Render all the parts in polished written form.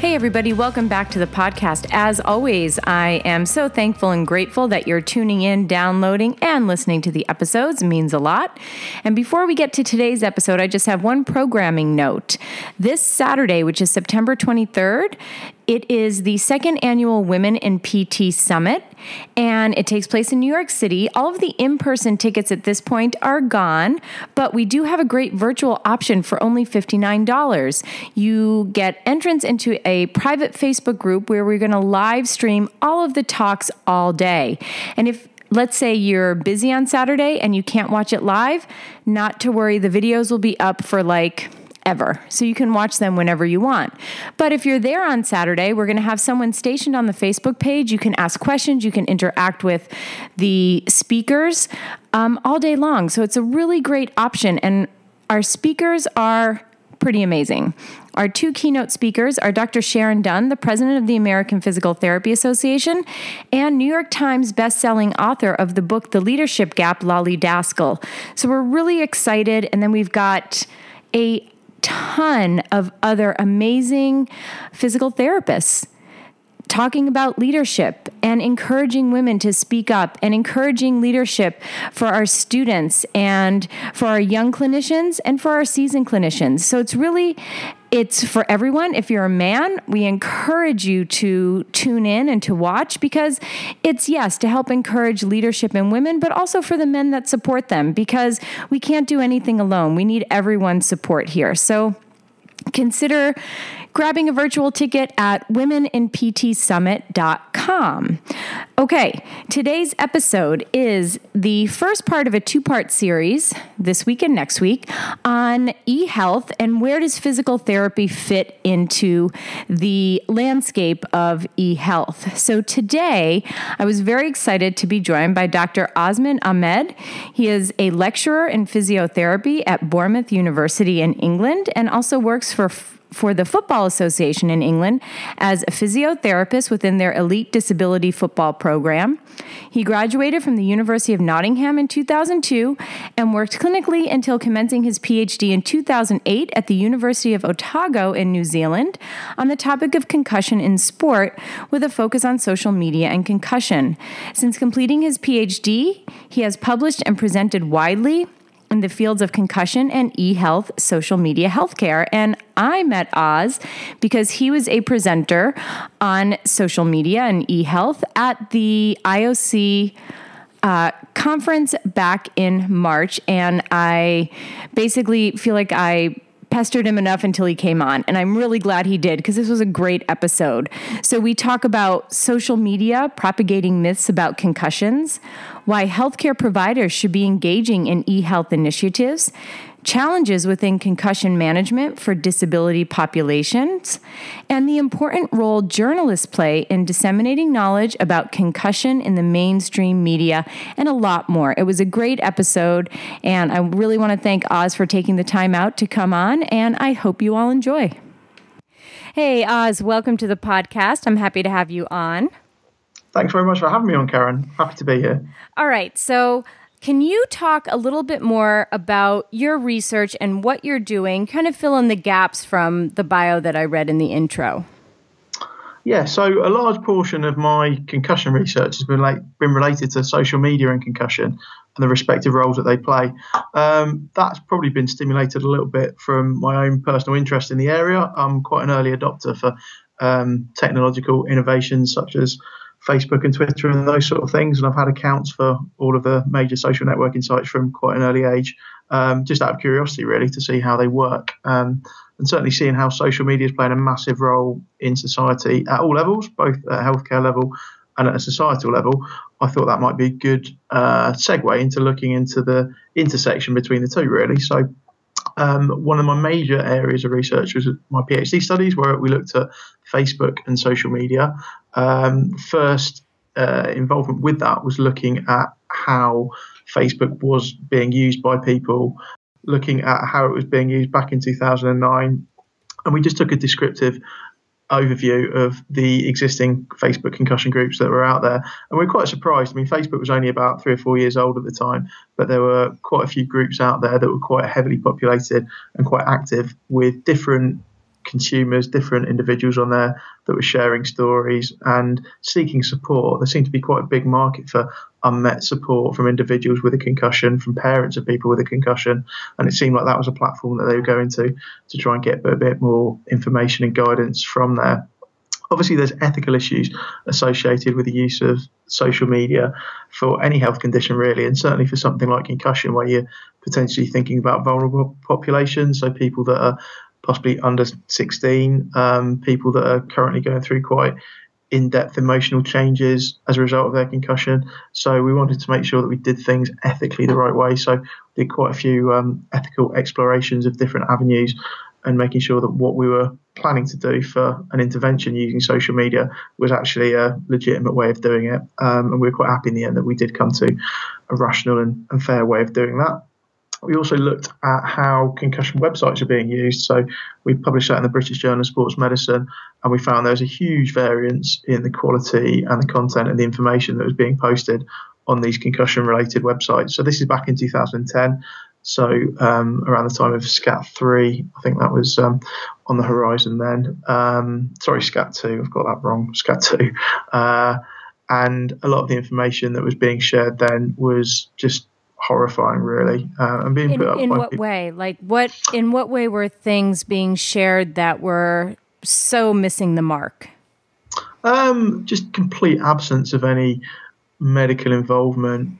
Hey everybody, welcome back to the podcast. As always, I am so thankful and grateful that you're tuning in, downloading, and listening to the episodes. It means a lot. And before we get to today's episode, I just have one programming note. This Saturday, which is September 23rd, it is the second annual Women in PT Summit, and it takes place in New York City. All of the in-person tickets at this point are gone, but we do have a great virtual option for only $59. You get entrance into a private Facebook group where we're going to live stream all of the talks all day. And if let's say you're busy on Saturday and you can't watch it live, not to worry, the videos will be up for ever. So you can watch them whenever you want. But if you're there on Saturday, we're going to have someone stationed on the Facebook page. You can ask questions. You can interact with the speakers all day long. So it's a really great option. And our speakers are pretty amazing. Our two keynote speakers are Dr. Sharon Dunn, the president of the American Physical Therapy Association, and New York Times bestselling author of the book, The Leadership Gap, Lolly Daskal. So we're really excited. And then we've got a ton of other amazing physical therapists talking about leadership and encouraging women to speak up and encouraging leadership for our students and for our young clinicians and for our seasoned clinicians. So it's for everyone. If you're a man, we encourage you to tune in and to watch because it's, yes, to help encourage leadership in women, but also for the men that support them because we can't do anything alone. We need everyone's support here. So consider grabbing a virtual ticket at womeninptsummit.com. Okay, today's episode is the first part of a two-part series this week and next week on e-health and where does physical therapy fit into the landscape of e-health. So today, I was very excited to be joined by Dr. Osman Ahmed. He is a lecturer in physiotherapy at Bournemouth University in England and also works for the Football Association in England as a physiotherapist within their elite disability football program. He graduated from the University of Nottingham in 2002 and worked clinically until commencing his PhD in 2008 at the University of Otago in New Zealand on the topic of concussion in sport with a focus on social media and concussion. Since completing his PhD, he has published and presented widely in the fields of concussion and e-health, social media, healthcare. And I met Oz because he was a presenter on social media and e-health at the IOC conference back in March. And I basically feel like I pestered him enough until he came on. And I'm really glad he did because this was a great episode. So we talk about social media propagating myths about concussions, why healthcare providers should be engaging in e-health initiatives, challenges within concussion management for disability populations, and the important role journalists play in disseminating knowledge about concussion in the mainstream media, and a lot more. It was a great episode, and I really want to thank Oz for taking the time out to come on, and I hope you all enjoy. Hey, Oz, welcome to the podcast. I'm happy to have you on. Thanks very much for having me on, Karen. Happy to be here. All right, so can you talk a little bit more about your research and what you're doing? Kind of fill in the gaps from the bio that I read in the intro. Yeah, so a large portion of my concussion research has been related to social media and concussion and the respective roles that they play. That's probably been stimulated a little bit from my own personal interest in the area. I'm quite an early adopter for technological innovations such as Facebook and Twitter and those sort of things, and I've had accounts for all of the major social networking sites from quite an early age, just out of curiosity really to see how they work, and certainly seeing how social media is playing a massive role in society at all levels, both at a healthcare level and at a societal level. I thought that might be a good segue into looking into the intersection between the two really. So One of my major areas of research was my PhD studies, where we looked at Facebook and social media. First involvement with that was looking at how Facebook was being used by people, looking at how it was being used back in 2009. And we just took a descriptive overview of the existing Facebook concussion groups that were out there. And we're quite surprised. I mean, Facebook was only about 3 or 4 years old at the time, but there were quite a few groups out there that were quite heavily populated and quite active, with different consumers, different individuals on there that were sharing stories and seeking support. There seemed to be quite a big market for unmet support from individuals with a concussion, from parents of people with a concussion, and it seemed like that was a platform that they were going to try and get a bit more information and guidance from there. Obviously, there's ethical issues associated with the use of social media for any health condition, really, and certainly for something like concussion, where you're potentially thinking about vulnerable populations, so people that are possibly under 16, people that are currently going through quite in-depth emotional changes as a result of their concussion. So we wanted to make sure that we did things ethically the right way. So we did quite a few ethical explorations of different avenues, and making sure that what we were planning to do for an intervention using social media was actually a legitimate way of doing it. And we were quite happy in the end that we did come to a rational and fair way of doing that. We also looked at how concussion websites are being used. So we published that in the British Journal of Sports Medicine, and we found there was a huge variance in the quality and the content and the information that was being posted on these concussion-related websites. So this is back in 2010, so around the time of SCAT 3. I think that was on the horizon then. Sorry, SCAT 2. I've got that wrong, SCAT 2. And a lot of the information that was being shared then was just horrifying, really, and being put up by people. In what way? Like, what? In what way were things being shared that were so missing the mark? Just complete absence of any medical involvement.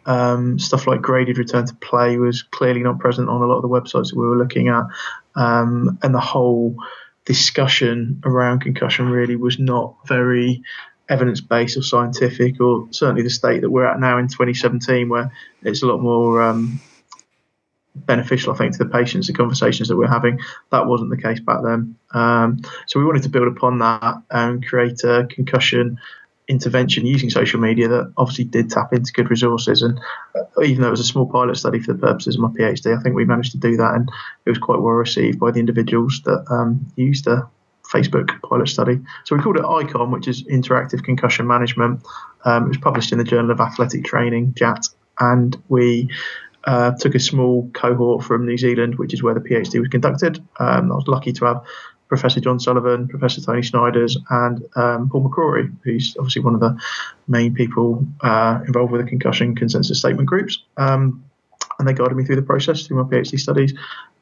Stuff like graded return to play was clearly not present on a lot of the websites that we were looking at, and the whole discussion around concussion really was not very evidence-based or scientific, or certainly the state that we're at now in 2017, where it's a lot more beneficial, I think, to the patients, the conversations that we're having. That wasn't the case back then. So we wanted to build upon that and create a concussion intervention using social media that obviously did tap into good resources. And even though it was a small pilot study for the purposes of my PhD, I think we managed to do that, and it was quite well received by the individuals that used the Facebook pilot study. So we called it Icon, which is Interactive Concussion Management. It was published in the Journal of Athletic Training, JAT, and we took a small cohort from New Zealand, which is where the PhD was conducted. I was lucky to have Professor John Sullivan, Professor Tony Schneiders, and Paul McCrory, who's obviously one of the main people involved with the concussion consensus statement groups. And they guided me through the process, through my PhD studies.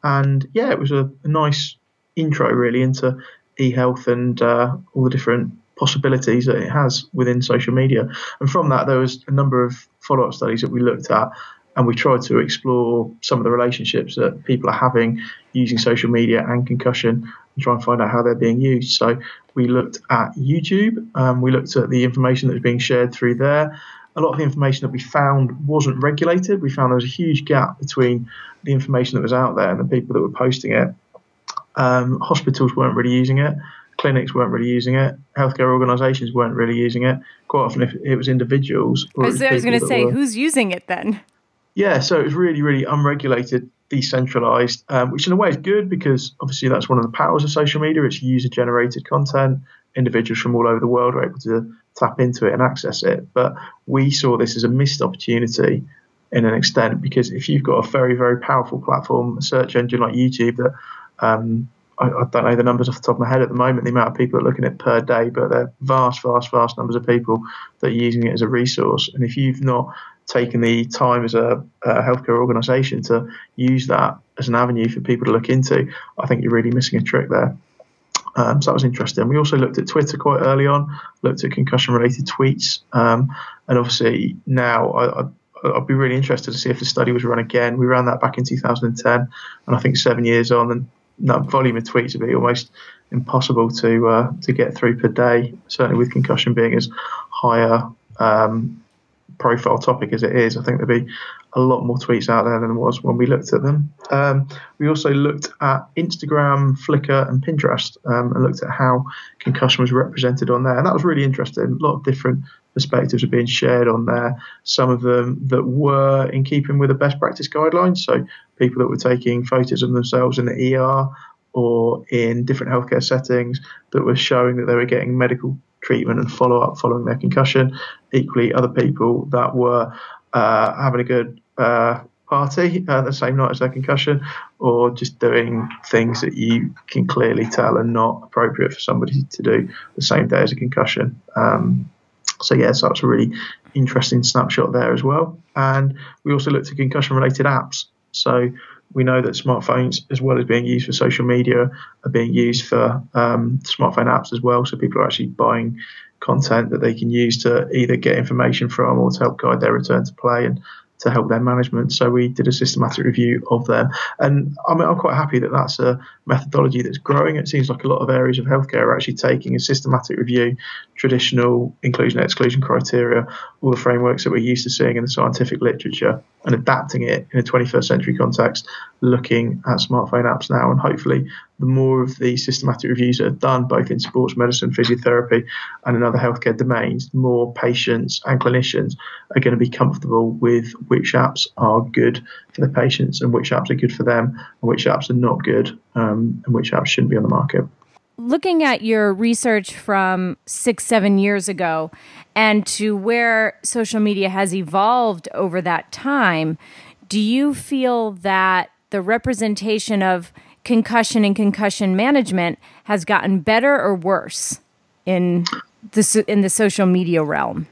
And yeah, it was a nice intro, really, into e-health and all the different possibilities that it has within social media. And from that, there was a number of follow-up studies that we looked at, and we tried to explore some of the relationships that people are having using social media and concussion, and try and find out how they're being used. So we looked at YouTube, we looked at the information that was being shared through there. A lot of the information that we found wasn't regulated. We found there was a huge gap between the information that was out there and the people that were posting it. Hospitals weren't really using it, clinics weren't really using it, healthcare organisations weren't really using it. Quite often, if it was individuals, or I was going to say, who's using it then? Yeah, so it was really, really unregulated, decentralised, which in a way is good, because obviously that's one of the powers of social media. It's user-generated content. Individuals from all over the world are able to tap into it and access it. But we saw this as a missed opportunity in an extent, because if you've got a very, very powerful platform, a search engine like YouTube that I don't know the numbers off the top of my head at the moment, the amount of people are looking at per day, but they're vast, vast, vast numbers of people that are using it as a resource. And if you've not taken the time as a healthcare organisation to use that as an avenue for people to look into, I think you're really missing a trick there. So that was interesting. We also looked at Twitter quite early on, looked at concussion-related tweets. And obviously now I'd be really interested to see if the study was run again. We ran that back in 2010, and I think 7 years on, and that volume of tweets would be almost impossible to get through per day, certainly with concussion being as high a profile topic as it is, I think there'll be a lot more tweets out there than there was when we looked at them. We also looked at Instagram, Flickr and Pinterest, and looked at how concussion was represented on there. And that was really interesting. A lot of different perspectives are being shared on there, some of them that were in keeping with the best practice guidelines. So people that were taking photos of themselves in the ER or in different healthcare settings that were showing that they were getting medical treatment and follow-up following their concussion. Equally, other people that were having a good party the same night as their concussion, or just doing things that you can clearly tell are not appropriate for somebody to do the same day as a concussion. So that's a really interesting snapshot there as well. And we also looked at concussion-related apps. So we know that smartphones, as well as being used for social media, are being used for smartphone apps as well. So people are actually buying content that they can use to either get information from or to help guide their return to play and to help their management. So we did a systematic review of them. And I'm quite happy that that's a methodology that's growing. It seems like a lot of areas of healthcare are actually taking a systematic review, traditional inclusion and exclusion criteria, all the frameworks that we're used to seeing in the scientific literature, and adapting it in a 21st century context, looking at smartphone apps now. And hopefully the more of the systematic reviews that are done, both in sports medicine, physiotherapy, and in other healthcare domains, more patients and clinicians are going to be comfortable with which apps are good for the patients and which apps are good for them and which apps are not good, and which apps shouldn't be on the market. Looking at your research from 6-7 years ago and to where social media has evolved over that time, do you feel that the representation of concussion and concussion management has gotten better or worse in the social media realm?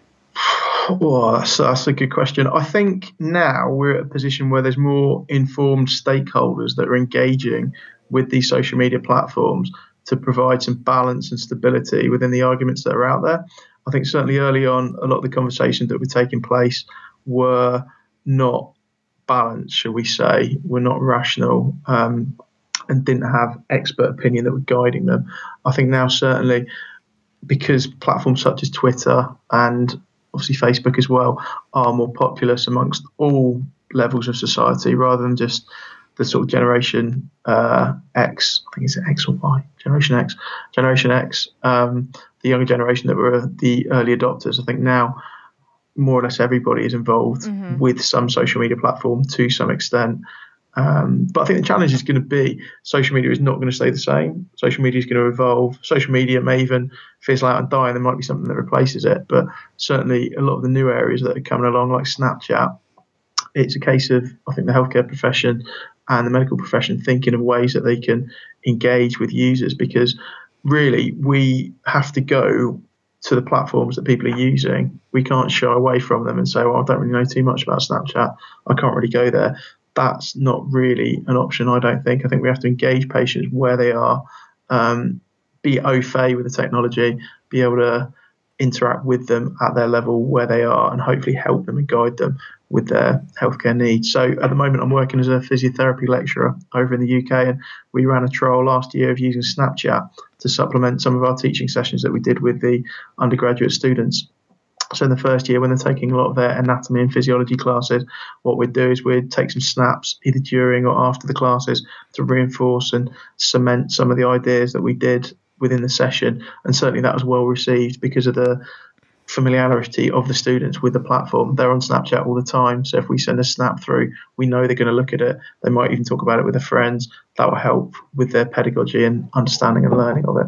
Well, that's a good question. I think now we're at a position where there's more informed stakeholders that are engaging with these social media platforms to provide some balance and stability within the arguments that are out there. I think certainly early on, a lot of the conversations that were taking place were not balanced, shall we say, were not rational, and didn't have expert opinion that were guiding them. I think now certainly because platforms such as Twitter and obviously Facebook as well are more populous amongst all levels of society rather than just the sort of generation X, I think it's X or Y, Generation X, the younger generation that were the early adopters. I think now more or less everybody is involved with some social media platform to some extent. But I think the challenge is going to be social media is not going to stay the same. Social media is going to evolve. Social media may even fizzle out and die, and there might be something that replaces it. But certainly a lot of the new areas that are coming along, like Snapchat, it's a case of, I think, the healthcare profession and the medical profession thinking of ways that they can engage with users, because really we have to go to the platforms that people are using. We can't shy away from them and say, well, I don't really know too much about Snapchat. I can't really go there. That's not really an option, I don't think. I think we have to engage patients where they are, be au fait with the technology, be able to interact with them at their level where they are, and hopefully help them and guide them with their healthcare needs. So at the moment, I'm working as a physiotherapy lecturer over in the UK, and we ran a trial last year of using Snapchat to supplement some of our teaching sessions that we did with the undergraduate students. So in the first year, when they're taking a lot of their anatomy and physiology classes, what we'd do is we'd take some snaps either during or after the classes to reinforce and cement some of the ideas that we did within the session. And certainly that was well received because of the familiarity of the students with the platform. They're on Snapchat all the time, so if we send a snap through, we know they're going to look at it. They might even talk about it with their friends. That will help with their pedagogy and understanding and learning of it.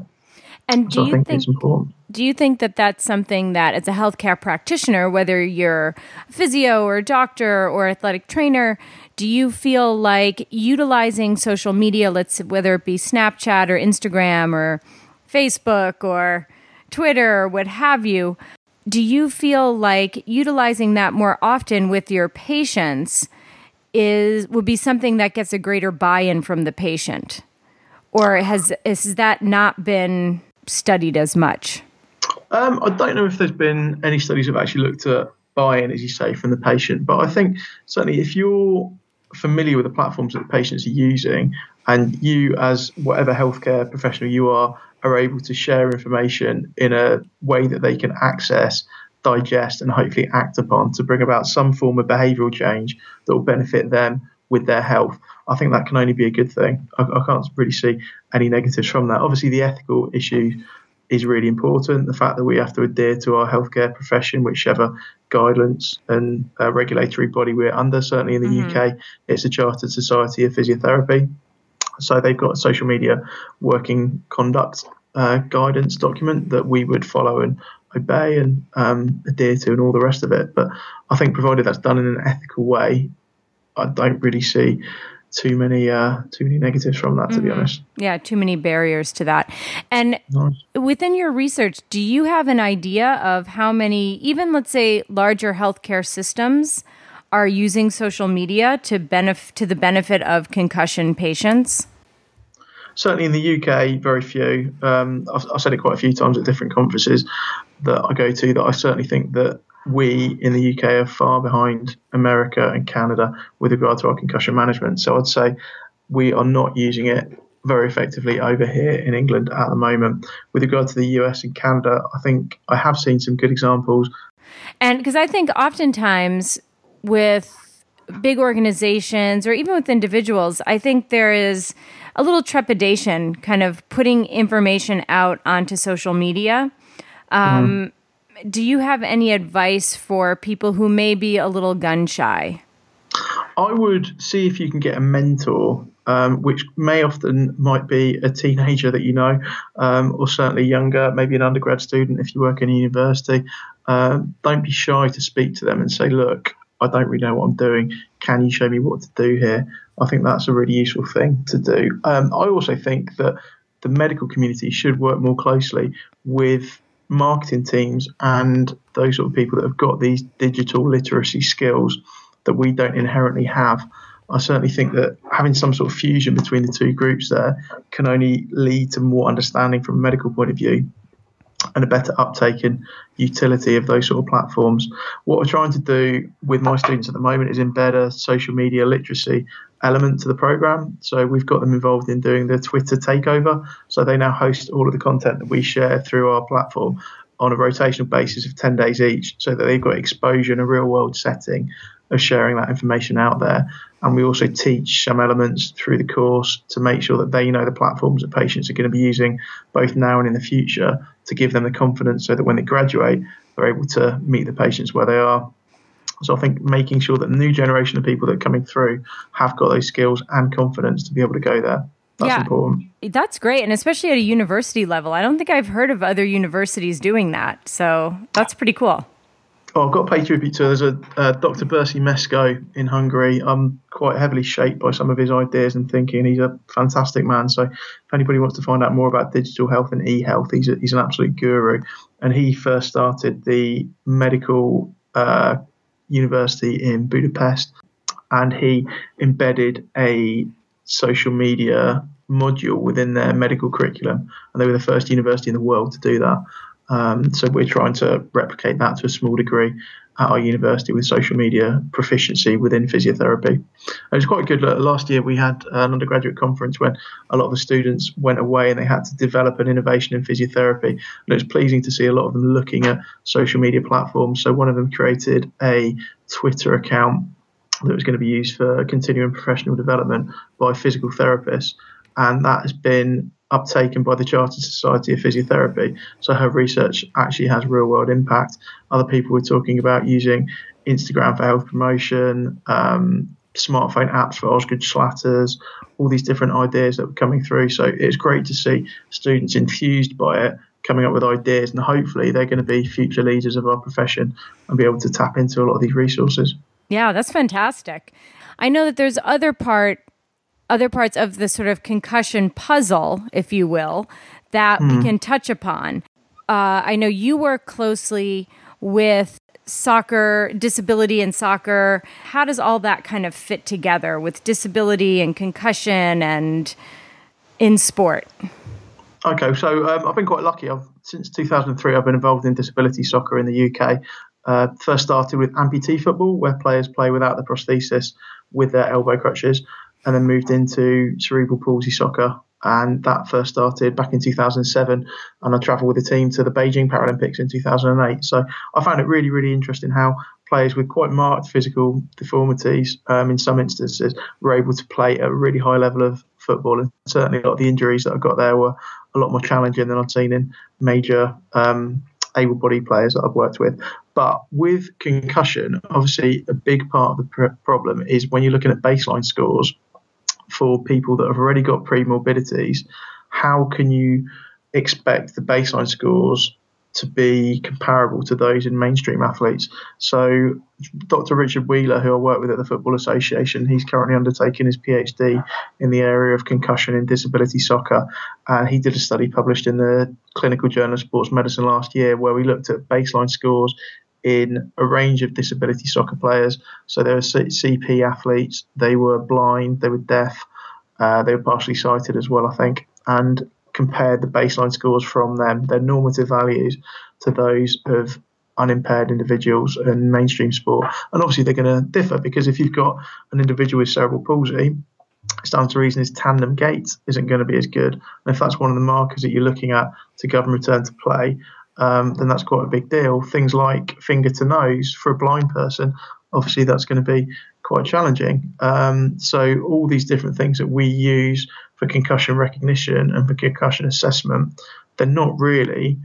And so I think it's important. Do you think that that's something that, as a healthcare practitioner, whether you're a physio or a doctor or athletic trainer, do you feel like utilizing social media, whether it be Snapchat or Instagram or Facebook or Twitter or what have you, do you feel like utilizing that more often with your patients would be something that gets a greater buy-in from the patient? Or has that not been studied as much? I don't know if there's been any studies that have actually looked at buy-in, as you say, from the patient. But I think certainly if you're familiar with the platforms that the patients are using, and you, as whatever healthcare professional you are able to share information in a way that they can access digest and hopefully act upon to bring about some form of behavioural change that will benefit them with their health. I think that can only be a good thing. I can't really see any negatives from that. Obviously, the ethical issue is really important. The fact that we have to adhere to our healthcare profession, whichever guidance and regulatory body we're under. Certainly in the UK, it's the Chartered Society of Physiotherapy. So they've got a social media working conduct guidance document that we would follow and obey and adhere to and all the rest of it. But I think provided that's done in an ethical way, I don't really see too many negatives from that, to be honest. Yeah, too many barriers to that. And within your research, do you have an idea of how many, even let's say larger healthcare systems, are using social media to the benefit of concussion patients? Certainly in the UK, very few. I've said it quite a few times at different conferences that I go to that I certainly think that we in the UK are far behind America and Canada with regard to our concussion management. So I'd say we are not using it very effectively over here in England at the moment. With regard to the US and Canada, I think I have seen some good examples. And because I think oftentimes with big organizations or even with individuals, I think there is a little trepidation kind of putting information out onto social media. Do you have any advice for people who may be a little gun shy? I would see if you can get a mentor, which might be a teenager that you know, or certainly younger, maybe an undergrad student if you work in a university. Don't be shy to speak to them and say, look, I don't really know what I'm doing. Can you show me what to do here? I think that's a really useful thing to do. I also think that the medical community should work more closely with marketing teams and those sort of people that have got these digital literacy skills that we don't inherently have. I certainly think that having some sort of fusion between the two groups there can only lead to more understanding from a medical point of view and a better uptake and utility of those sort of platforms. What we're trying to do with my students at the moment is embed a social media literacy element to the program. So we've got them involved in doing the Twitter takeover. So they now host all of the content that we share through our platform on a rotational basis of 10 days each, so that they've got exposure in a real world setting of sharing that information out there. And we also teach some elements through the course to make sure that they know the platforms that patients are going to be using both now and in the future to give them the confidence so that when they graduate, they're able to meet the patients where they are. So I think making sure that the new generation of people that are coming through have got those skills and confidence to be able to go there. That's important. That's great. And especially at a university level, I don't think I've heard of other universities doing that. So that's pretty cool. Oh, I've got to pay tribute to Dr. Berci Mesko in Hungary. I'm quite heavily shaped by some of his ideas and thinking. He's a fantastic man. So if anybody wants to find out more about digital health and e-health, he's an absolute guru. And he first started the medical university in Budapest, and he embedded a social media module within their medical curriculum. And they were the first university in the world to do that. So we're trying to replicate that to a small degree at our university with social media proficiency within physiotherapy. And it was quite good. Last year we had an undergraduate conference when a lot of the students went away and they had to develop an innovation in physiotherapy. And it was pleasing to see a lot of them looking at social media platforms. So one of them created a Twitter account that was going to be used for continuing professional development by physical therapists. And that has been uptaken by the Chartered Society of Physiotherapy. So her research actually has real world impact. Other people were talking about using Instagram for health promotion, smartphone apps for Osgood Schlatters, all these different ideas that were coming through. So it's great to see students infused by it, coming up with ideas, and hopefully they're going to be future leaders of our profession and be able to tap into a lot of these resources. Yeah, that's fantastic. I know that there's other parts of the sort of concussion puzzle, if you will, that we can touch upon. I know you work closely with soccer, disability and soccer. How does all that kind of fit together with disability and concussion and in sport? Okay, so I've been quite lucky. Since 2003, I've been involved in disability soccer in the UK. First started with amputee football, where players play without the prosthesis with their elbow crutches, and then moved into cerebral palsy soccer, And that first started back in 2007, and I travelled with the team to the Beijing Paralympics in 2008. So I found it really, really interesting how players with quite marked physical deformities, in some instances, were able to play at a really high level of football. And certainly a lot of the injuries that I got there were a lot more challenging than I'd seen in major able-bodied players that I've worked with. But with concussion, obviously a big part of the problem is when you're looking at baseline scores for people that have already got pre-morbidities, how can you expect the baseline scores to be comparable to those in mainstream athletes? So Dr. Richard Wheeler, who I work with at the Football Association, he's currently undertaking his PhD in the area of concussion in disability soccer. He did a study published in the Clinical Journal of Sports Medicine last year where we looked at baseline scores in a range of disability soccer players. So there were CP athletes, they were blind, they were deaf, they were partially sighted as well, I think, and compared the baseline scores from them, their normative values, to those of unimpaired individuals in mainstream sport. And obviously they're going to differ, because if you've got an individual with cerebral palsy, it stands to reason his tandem gait isn't going to be as good. And if that's one of the markers that you're looking at to govern return to play, then that's quite a big deal. Things like finger to nose for a blind person, obviously that's going to be quite challenging. So all these different things that we use for concussion recognition and for concussion assessment, they're not really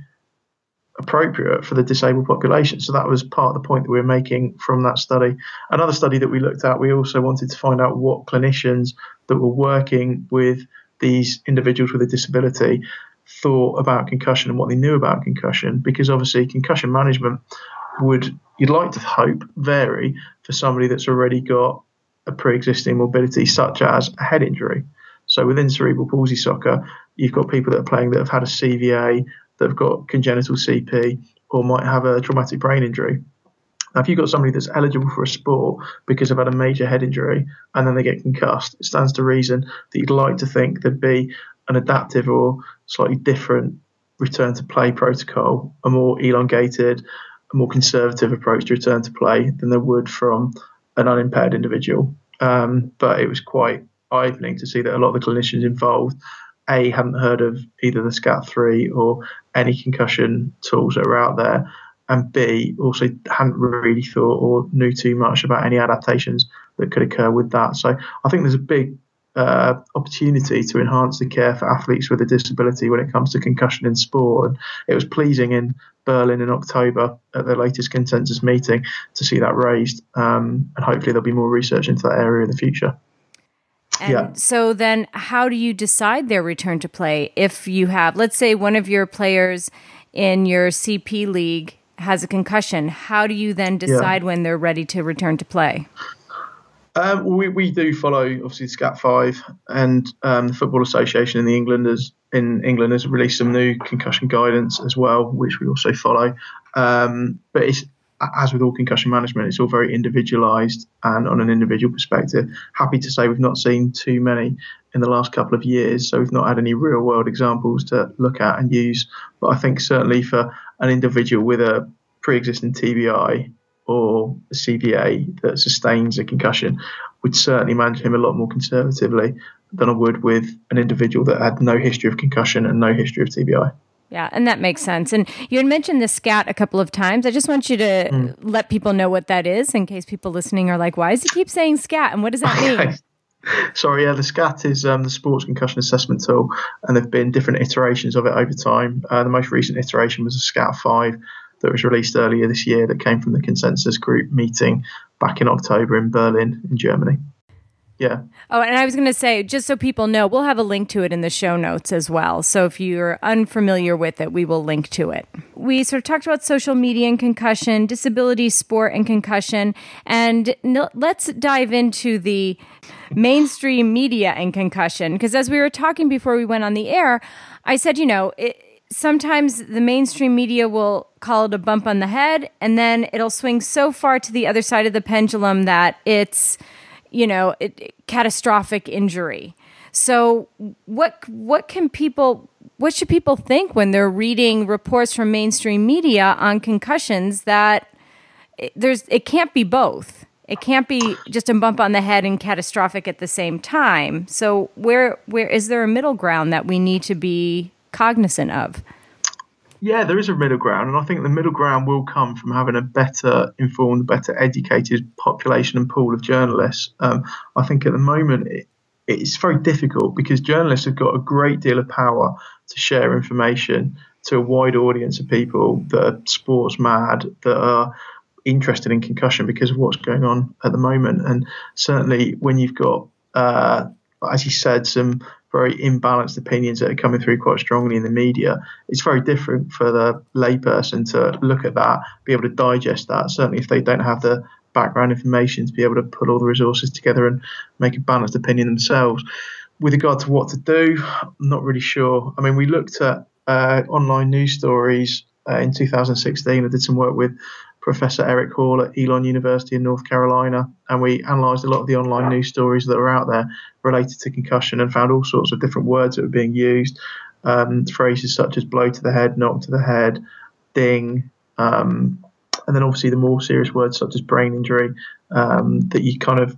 appropriate for the disabled population. So that was part of the point that we were making from that study. Another study that we looked at, we also wanted to find out what clinicians that were working with these individuals with a disability thought about concussion and what they knew about concussion, because obviously concussion management would, you'd like to hope, vary for somebody that's already got a pre-existing morbidity such as a head injury. So within cerebral palsy soccer, you've got people that are playing that have had a CVA, that have got congenital CP, or might have a traumatic brain injury. Now, if you've got somebody that's eligible for a sport because they've had a major head injury and then they get concussed, it stands to reason that you'd like to think there'd be an adaptive or slightly different return to play protocol, a more elongated, a more conservative approach to return to play than there would from an unimpaired individual. But it was quite eye-opening to see that a lot of the clinicians involved, A, hadn't heard of either the SCAT 3 or any concussion tools that are out there, and B, also hadn't really thought or knew too much about any adaptations that could occur with that. So I think there's a big opportunity to enhance the care for athletes with a disability when it comes to concussion in sport. And it was pleasing in Berlin in October at the latest consensus meeting to see that raised, and hopefully there'll be more research into that area in the future. And yeah. So then how do you decide their return to play if you have, let's say one of your players in your CP league has a concussion, how do you then decide when they're ready to return to play? We do follow, obviously, SCAT 5, and the Football Association in England has released some new concussion guidance as well, which we also follow. But it's, as with all concussion management, it's all very individualised and on an individual perspective. Happy to say we've not seen too many in the last couple of years, so we've not had any real-world examples to look at and use. But I think certainly for an individual with a pre-existing TBI or a CVA that sustains a concussion, would certainly manage him a lot more conservatively than I would with an individual that had no history of concussion and no history of TBI. Yeah, and that makes sense. And you had mentioned the SCAT a couple of times. I just want you to let people know what that is in case people listening are like, why does he keep saying SCAT and what does that mean? Sorry, yeah, the SCAT is the sports concussion assessment tool, and there have been different iterations of it over time. The most recent iteration was the SCAT 5, that was released earlier this year, that came from the consensus group meeting back in October in Berlin in Germany. Yeah. Oh, and I was going to say, just so people know, we'll have a link to it in the show notes as well. So if you're unfamiliar with it, we will link to it. We sort of talked about social media and concussion, disability, sport, and concussion. And let's dive into the mainstream media and concussion. Because as we were talking before we went on the air, I said, you know, sometimes the mainstream media will call it a bump on the head, and then it'll swing so far to the other side of the pendulum that it's, you know, catastrophic injury. So what should people think when they're reading reports from mainstream media on concussions, that it can't be both? It can't be just a bump on the head and catastrophic at the same time. So where is there a middle ground that we need to be cognizant of? Yeah, there is a middle ground, and I think the middle ground will come from having a better informed, better educated population and pool of journalists. I think at the moment it's very difficult because journalists have got a great deal of power to share information to a wide audience of people that are sports mad, that are interested in concussion because of what's going on at the moment. And certainly when you've got, as you said, some very imbalanced opinions that are coming through quite strongly in the media, it's very different for the layperson to look at that, be able to digest that, certainly if they don't have the background information to be able to put all the resources together and make a balanced opinion themselves. With regard to what to do, I'm not really sure. I mean, we looked at online news stories in 2016. I did some work with Professor Eric Hall at Elon University in North Carolina, and we analysed a lot of the online news stories that were out there related to concussion and found all sorts of different words that were being used, phrases such as blow to the head, knock to the head, ding, and then obviously the more serious words such as brain injury that you kind of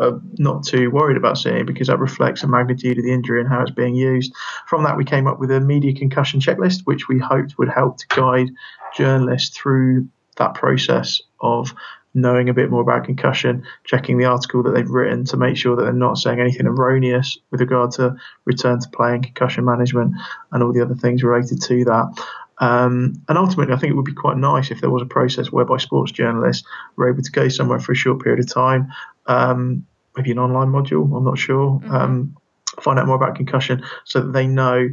are not too worried about seeing because that reflects the magnitude of the injury and how it's being used. From that, we came up with a media concussion checklist, which we hoped would help to guide journalists through that process of knowing a bit more about concussion, checking the article that they've written to make sure that they're not saying anything erroneous with regard to return to play and concussion management and all the other things related to that. And ultimately, I think it would be quite nice if there was a process whereby sports journalists were able to go somewhere for a short period of time, maybe an online module, I'm not sure, find out more about concussion so that they know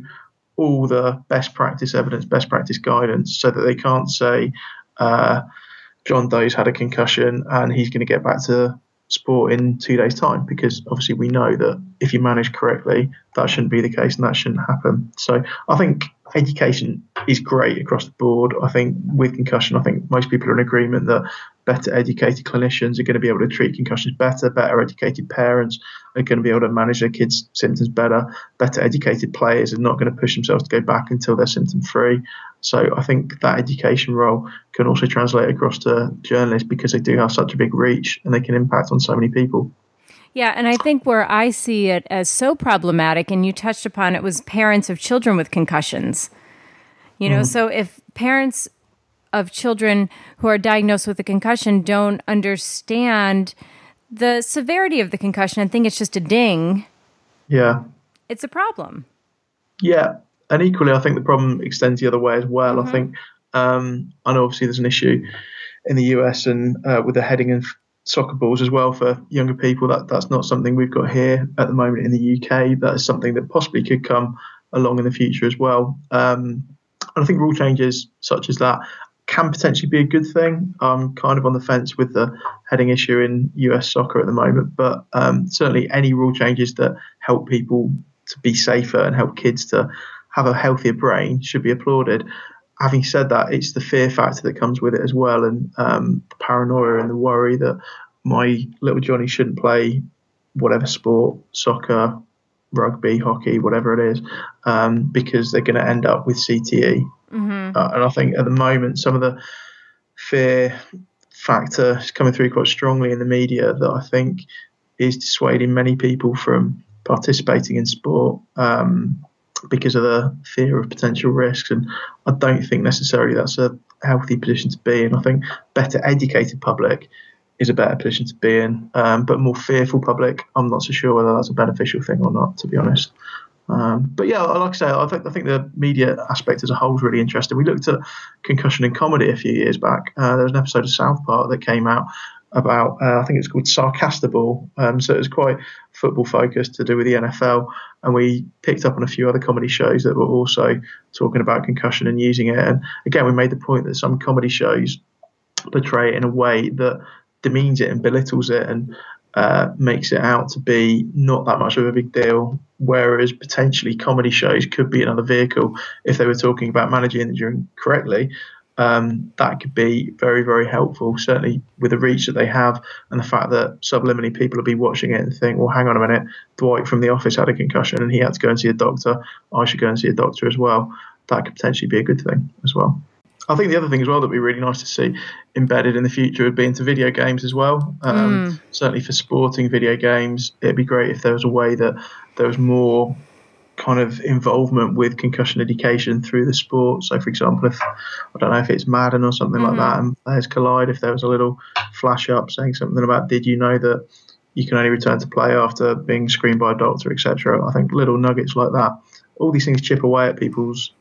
all the best practice evidence, best practice guidance, so that they can't say, John Doe's had a concussion and he's going to get back to sport in 2 days' time, because obviously we know that if you manage correctly, that shouldn't be the case and that shouldn't happen. So I think education is great across the board. I think with concussion, I think most people are in agreement that better educated clinicians are going to be able to treat concussions better, better educated parents are going to be able to manage their kids' symptoms better, better educated players are not going to push themselves to go back until they're symptom-free. So I think that education role can also translate across to journalists because they do have such a big reach and they can impact on so many people. Yeah, and I think where I see it as so problematic, and you touched upon it, was parents of children with concussions. You know, so if parents of children who are diagnosed with a concussion don't understand the severity of the concussion and think it's just a ding, it's a problem. Yeah, and equally, I think the problem extends the other way as well. I think, I know obviously there's an issue in the US and with the heading and soccer balls as well for younger people. That's not something we've got here at the moment in the UK. That is something that possibly could come along in the future as well. And I think rule changes such as that can potentially be a good thing. I'm kind of on the fence with the heading issue in US soccer at the moment, but certainly any rule changes that help people to be safer and help kids to have a healthier brain should be applauded. Having said that, it's the fear factor that comes with it as well, and paranoia and the worry that my little Johnny shouldn't play whatever sport, soccer, rugby, hockey, whatever it is, because they're going to end up with CTE. And I think at the moment some of the fear factor is coming through quite strongly in the media that I think is dissuading many people from participating in sport, because of the fear of potential risks. And I don't think necessarily that's a healthy position to be in. I think better educated public is a better position to be in, but more fearful public, I'm not so sure whether that's a beneficial thing or not, to be honest. But yeah, like I say, I think the media aspect as a whole is really interesting. We looked at concussion in comedy a few years back. There was an episode of South Park that came out about, I think it's called Sarcastable. So it was quite football focused to do with the NFL. And we picked up on a few other comedy shows that were also talking about concussion and using it. And again, we made the point that some comedy shows portray it in a way that demeans it and belittles it and makes it out to be not that much of a big deal, whereas potentially comedy shows could be another vehicle. If they were talking about managing injury correctly, that could be very, very helpful, certainly with the reach that they have and the fact that subliminally people will be watching it and think, well, hang on a minute, Dwight from The Office had a concussion and he had to go and see a doctor. I should go and see a doctor as well. That could potentially be a good thing as well. I think the other thing as well that would be really nice to see embedded in the future would be into video games as well. Certainly for sporting video games, it'd be great if there was a way that there was more kind of involvement with concussion education through the sport. So, for example, if I don't know if it's Madden or something like that, and players collide, if there was a little flash up saying something about, did you know that you can only return to play after being screened by a doctor, etc. I think little nuggets like that, all these things chip away at people's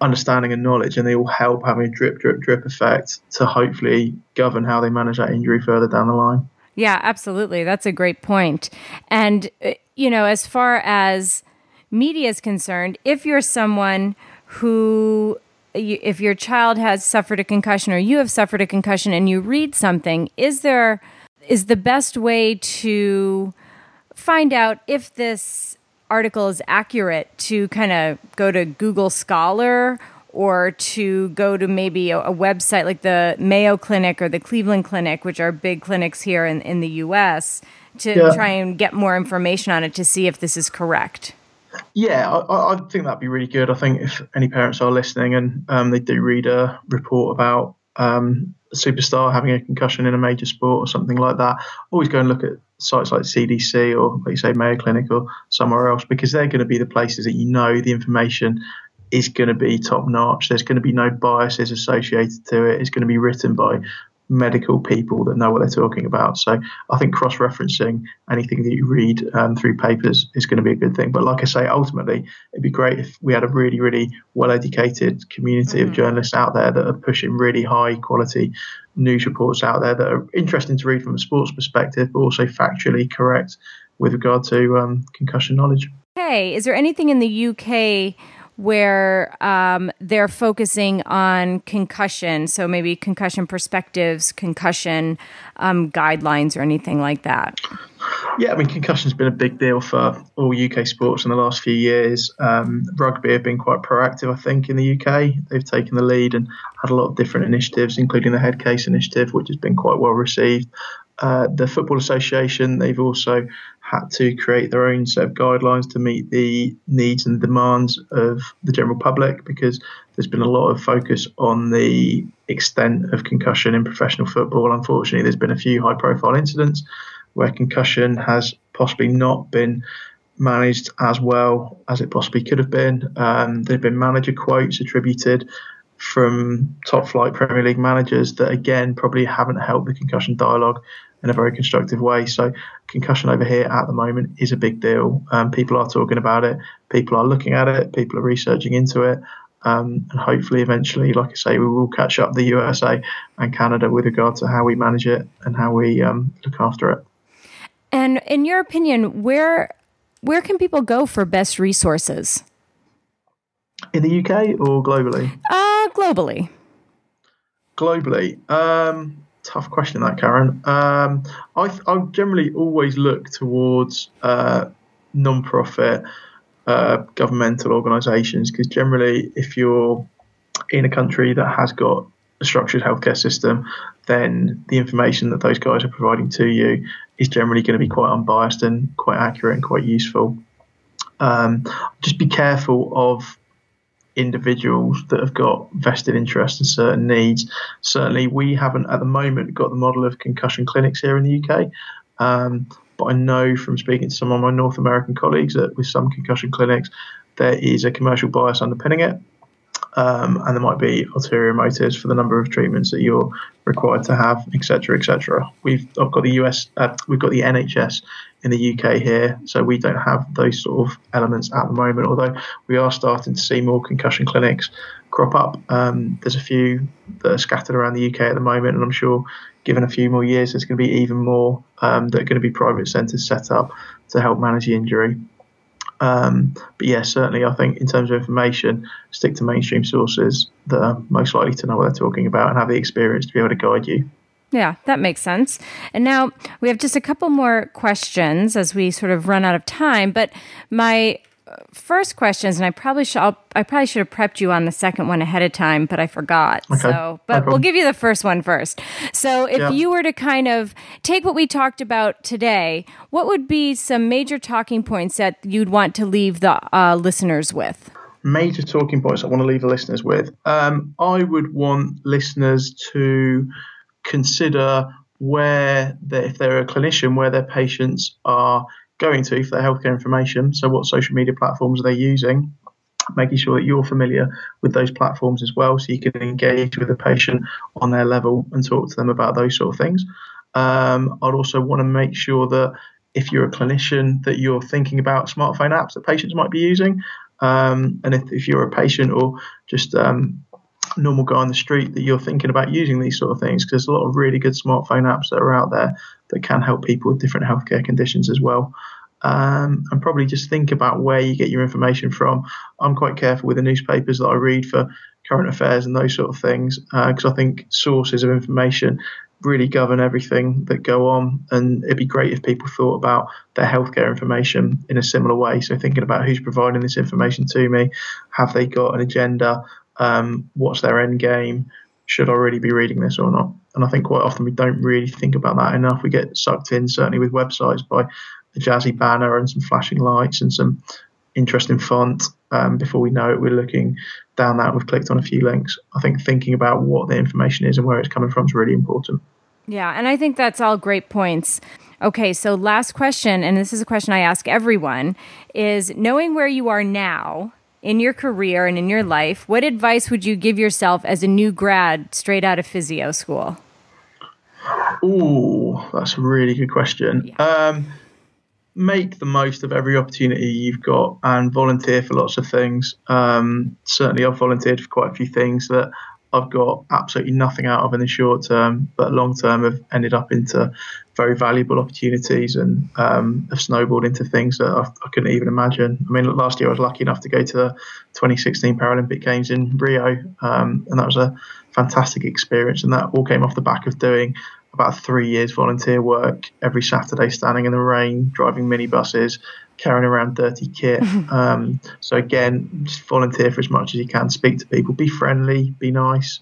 understanding and knowledge, and they all help having a drip effect to hopefully govern how they manage that injury further down the line. Yeah, absolutely. That's a great point. And, you know, as far as media is concerned, if you're someone who, if your child has suffered a concussion or you have suffered a concussion and you read something, is the best way to find out if this article is accurate to kind of go to Google Scholar or to go to maybe a website like the Mayo Clinic or the Cleveland Clinic, which are big clinics here in the US, to try and get more information on it to see if this is correct? Yeah, I think that'd be really good. I think if any parents are listening and they do read a report about a superstar having a concussion in a major sport or something like that, always go and look at sites like CDC or, like you say, Mayo Clinic or somewhere else, because they're going to be the places that, you know, the information is going to be top notch. There's going to be no biases associated to it. It's going to be written by medical people that know what they're talking about. So I think cross-referencing anything that you read through papers is going to be a good thing. But like I say, ultimately, it'd be great if we had a really, really well-educated community of journalists out there that are pushing really high-quality news reports out there that are interesting to read from a sports perspective, but also factually correct with regard to concussion knowledge. Okay, is there anything in the UK where they're focusing on concussion, so maybe concussion perspectives, concussion guidelines or anything like that? Yeah, I mean, concussion's been a big deal for all UK sports in the last few years. Rugby have been quite proactive, I think, in the UK. They've taken the lead and had a lot of different initiatives, including the Head Case initiative, which has been quite well received. The Football Association, they've also had to create their own set of guidelines to meet the needs and demands of the general public, because there's been a lot of focus on the extent of concussion in professional football. Unfortunately, there's been a few high-profile incidents where concussion has possibly not been managed as well as it possibly could have been. There have been manager quotes attributed from top-flight Premier League managers that, again, probably haven't helped the concussion dialogue in a very constructive way. So concussion over here at the moment is a big deal. People are talking about it. People are looking at it. People are researching into it. And hopefully, eventually, like I say, we will catch up the USA and Canada with regard to how we manage it and how we look after it. And in your opinion, where can people go for best resources? In the UK or globally? Globally. Globally. Tough question, that, Karen. I generally always look towards non-profit governmental organisations, because generally if you're in a country that has got a structured healthcare system, then the information that those guys are providing to you is generally going to be quite unbiased and quite accurate and quite useful. Just be careful of individuals that have got vested interest in certain needs. Certainly we haven't at the moment got the model of concussion clinics here in the UK, but I know from speaking to some of my North American colleagues that with some concussion clinics there is a commercial bias underpinning it, and there might be ulterior motives for the number of treatments that you're required to have, etc., etc. I've got the US, we've got the NHS in the UK here, so we don't have those sort of elements at the moment, although we are starting to see more concussion clinics crop up. There's a few that are scattered around the UK at the moment, and I'm sure given a few more years there's going to be even more that are going to be private centres set up to help manage the injury. But yeah, certainly I think in terms of information, stick to mainstream sources that are most likely to know what they're talking about and have the experience to be able to guide you. Yeah, that makes sense. And now we have just a couple more questions as we sort of run out of time. But my first questions, and I probably should have prepped you on the second one ahead of time, but I forgot. Okay. So, but we'll give you the first one first. So if you were to kind of take what we talked about today, what would be some major talking points that you'd want to leave the listeners with? major talking points I want to leave the listeners with. I would want listeners to consider if they're a clinician, where their patients are going to for their healthcare information. So what social media platforms are they using? Making sure that you're familiar with those platforms as well, so you can engage with the patient on their level and talk to them about those sort of things. I'd also want to make sure that if you're a clinician, that you're thinking about smartphone apps that patients might be using. And if you're a patient or just normal guy on the street, that you're thinking about using these sort of things, because there's a lot of really good smartphone apps that are out there that can help people with different healthcare conditions as well. And probably just think about where you get your information from. I'm quite careful with the newspapers that I read for current affairs and those sort of things, because I think sources of information really govern everything that go on, and it'd be great if people thought about their healthcare information in a similar way. So thinking about who's providing this information to me, have they got an agenda, what's their end game, should I really be reading this or not? And I think quite often we don't really think about that enough. We get sucked in, certainly with websites, by a jazzy banner and some flashing lights and some interesting font. Before we know it, we're looking down that, we've clicked on a few links. I think thinking about what the information is and where it's coming from is really important. Yeah, and I think that's all great points. Okay, so last question, and this is a question I ask everyone, is knowing where you are now in your career and in your life, what advice would you give yourself as a new grad straight out of physio school? Oh, that's a really good question. Yeah. Make the most of every opportunity you've got and volunteer for lots of things. Certainly I've volunteered for quite a few things that I've got absolutely nothing out of in the short term, but long term have ended up into very valuable opportunities and have snowballed into things that I couldn't even imagine. I mean, last year I was lucky enough to go to the 2016 Paralympic Games in Rio, and that was a fantastic experience, and that all came off the back of doing about 3 years volunteer work every Saturday, standing in the rain, driving minibuses, carrying around dirty kit. So again, just volunteer for as much as you can. Speak to people, be friendly, be nice,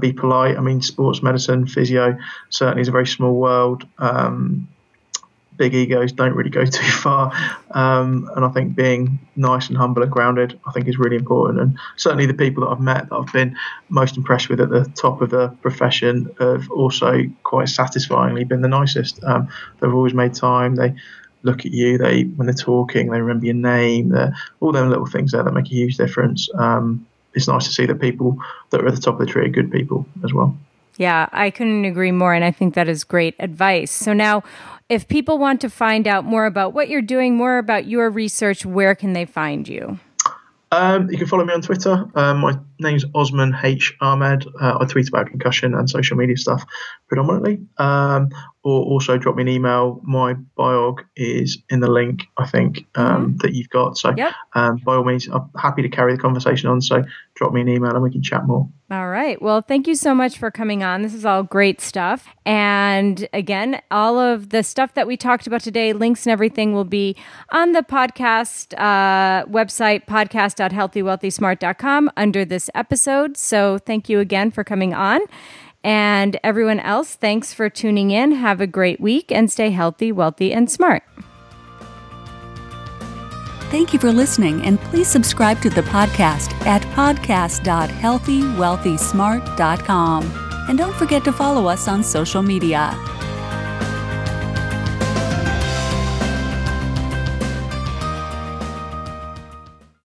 be polite. I mean, sports medicine, physio certainly is a very small world. Big egos don't really go too far. And I think being nice and humble and grounded, I think, is really important. And certainly the people that I've met that I've been most impressed with at the top of the profession have also quite satisfyingly been the nicest. They've always made time. They look at you. When they're talking, they remember your name. All them little things there that make a huge difference. It's nice to see that people that are at the top of the tree are good people as well. Yeah, I couldn't agree more. And I think that is great advice. So now, if people want to find out more about what you're doing, more about your research, where can they find you? You can follow me on Twitter. My name's Osman H. Ahmed. I tweet about concussion and social media stuff predominantly. Or also drop me an email. My biog is in the link, I think, that you've got. So yep. By all means, I'm happy to carry the conversation on. So drop me an email and we can chat more. All right. Well, thank you so much for coming on. This is all great stuff. And again, all of the stuff that we talked about today, links and everything, will be on the podcast website, podcast.healthywealthysmart.com, under this episode. So thank you again for coming on. And everyone else, thanks for tuning in. Have a great week and stay healthy, wealthy, and smart. Thank you for listening, and please subscribe to the podcast at podcast.healthywealthysmart.com. And don't forget to follow us on social media.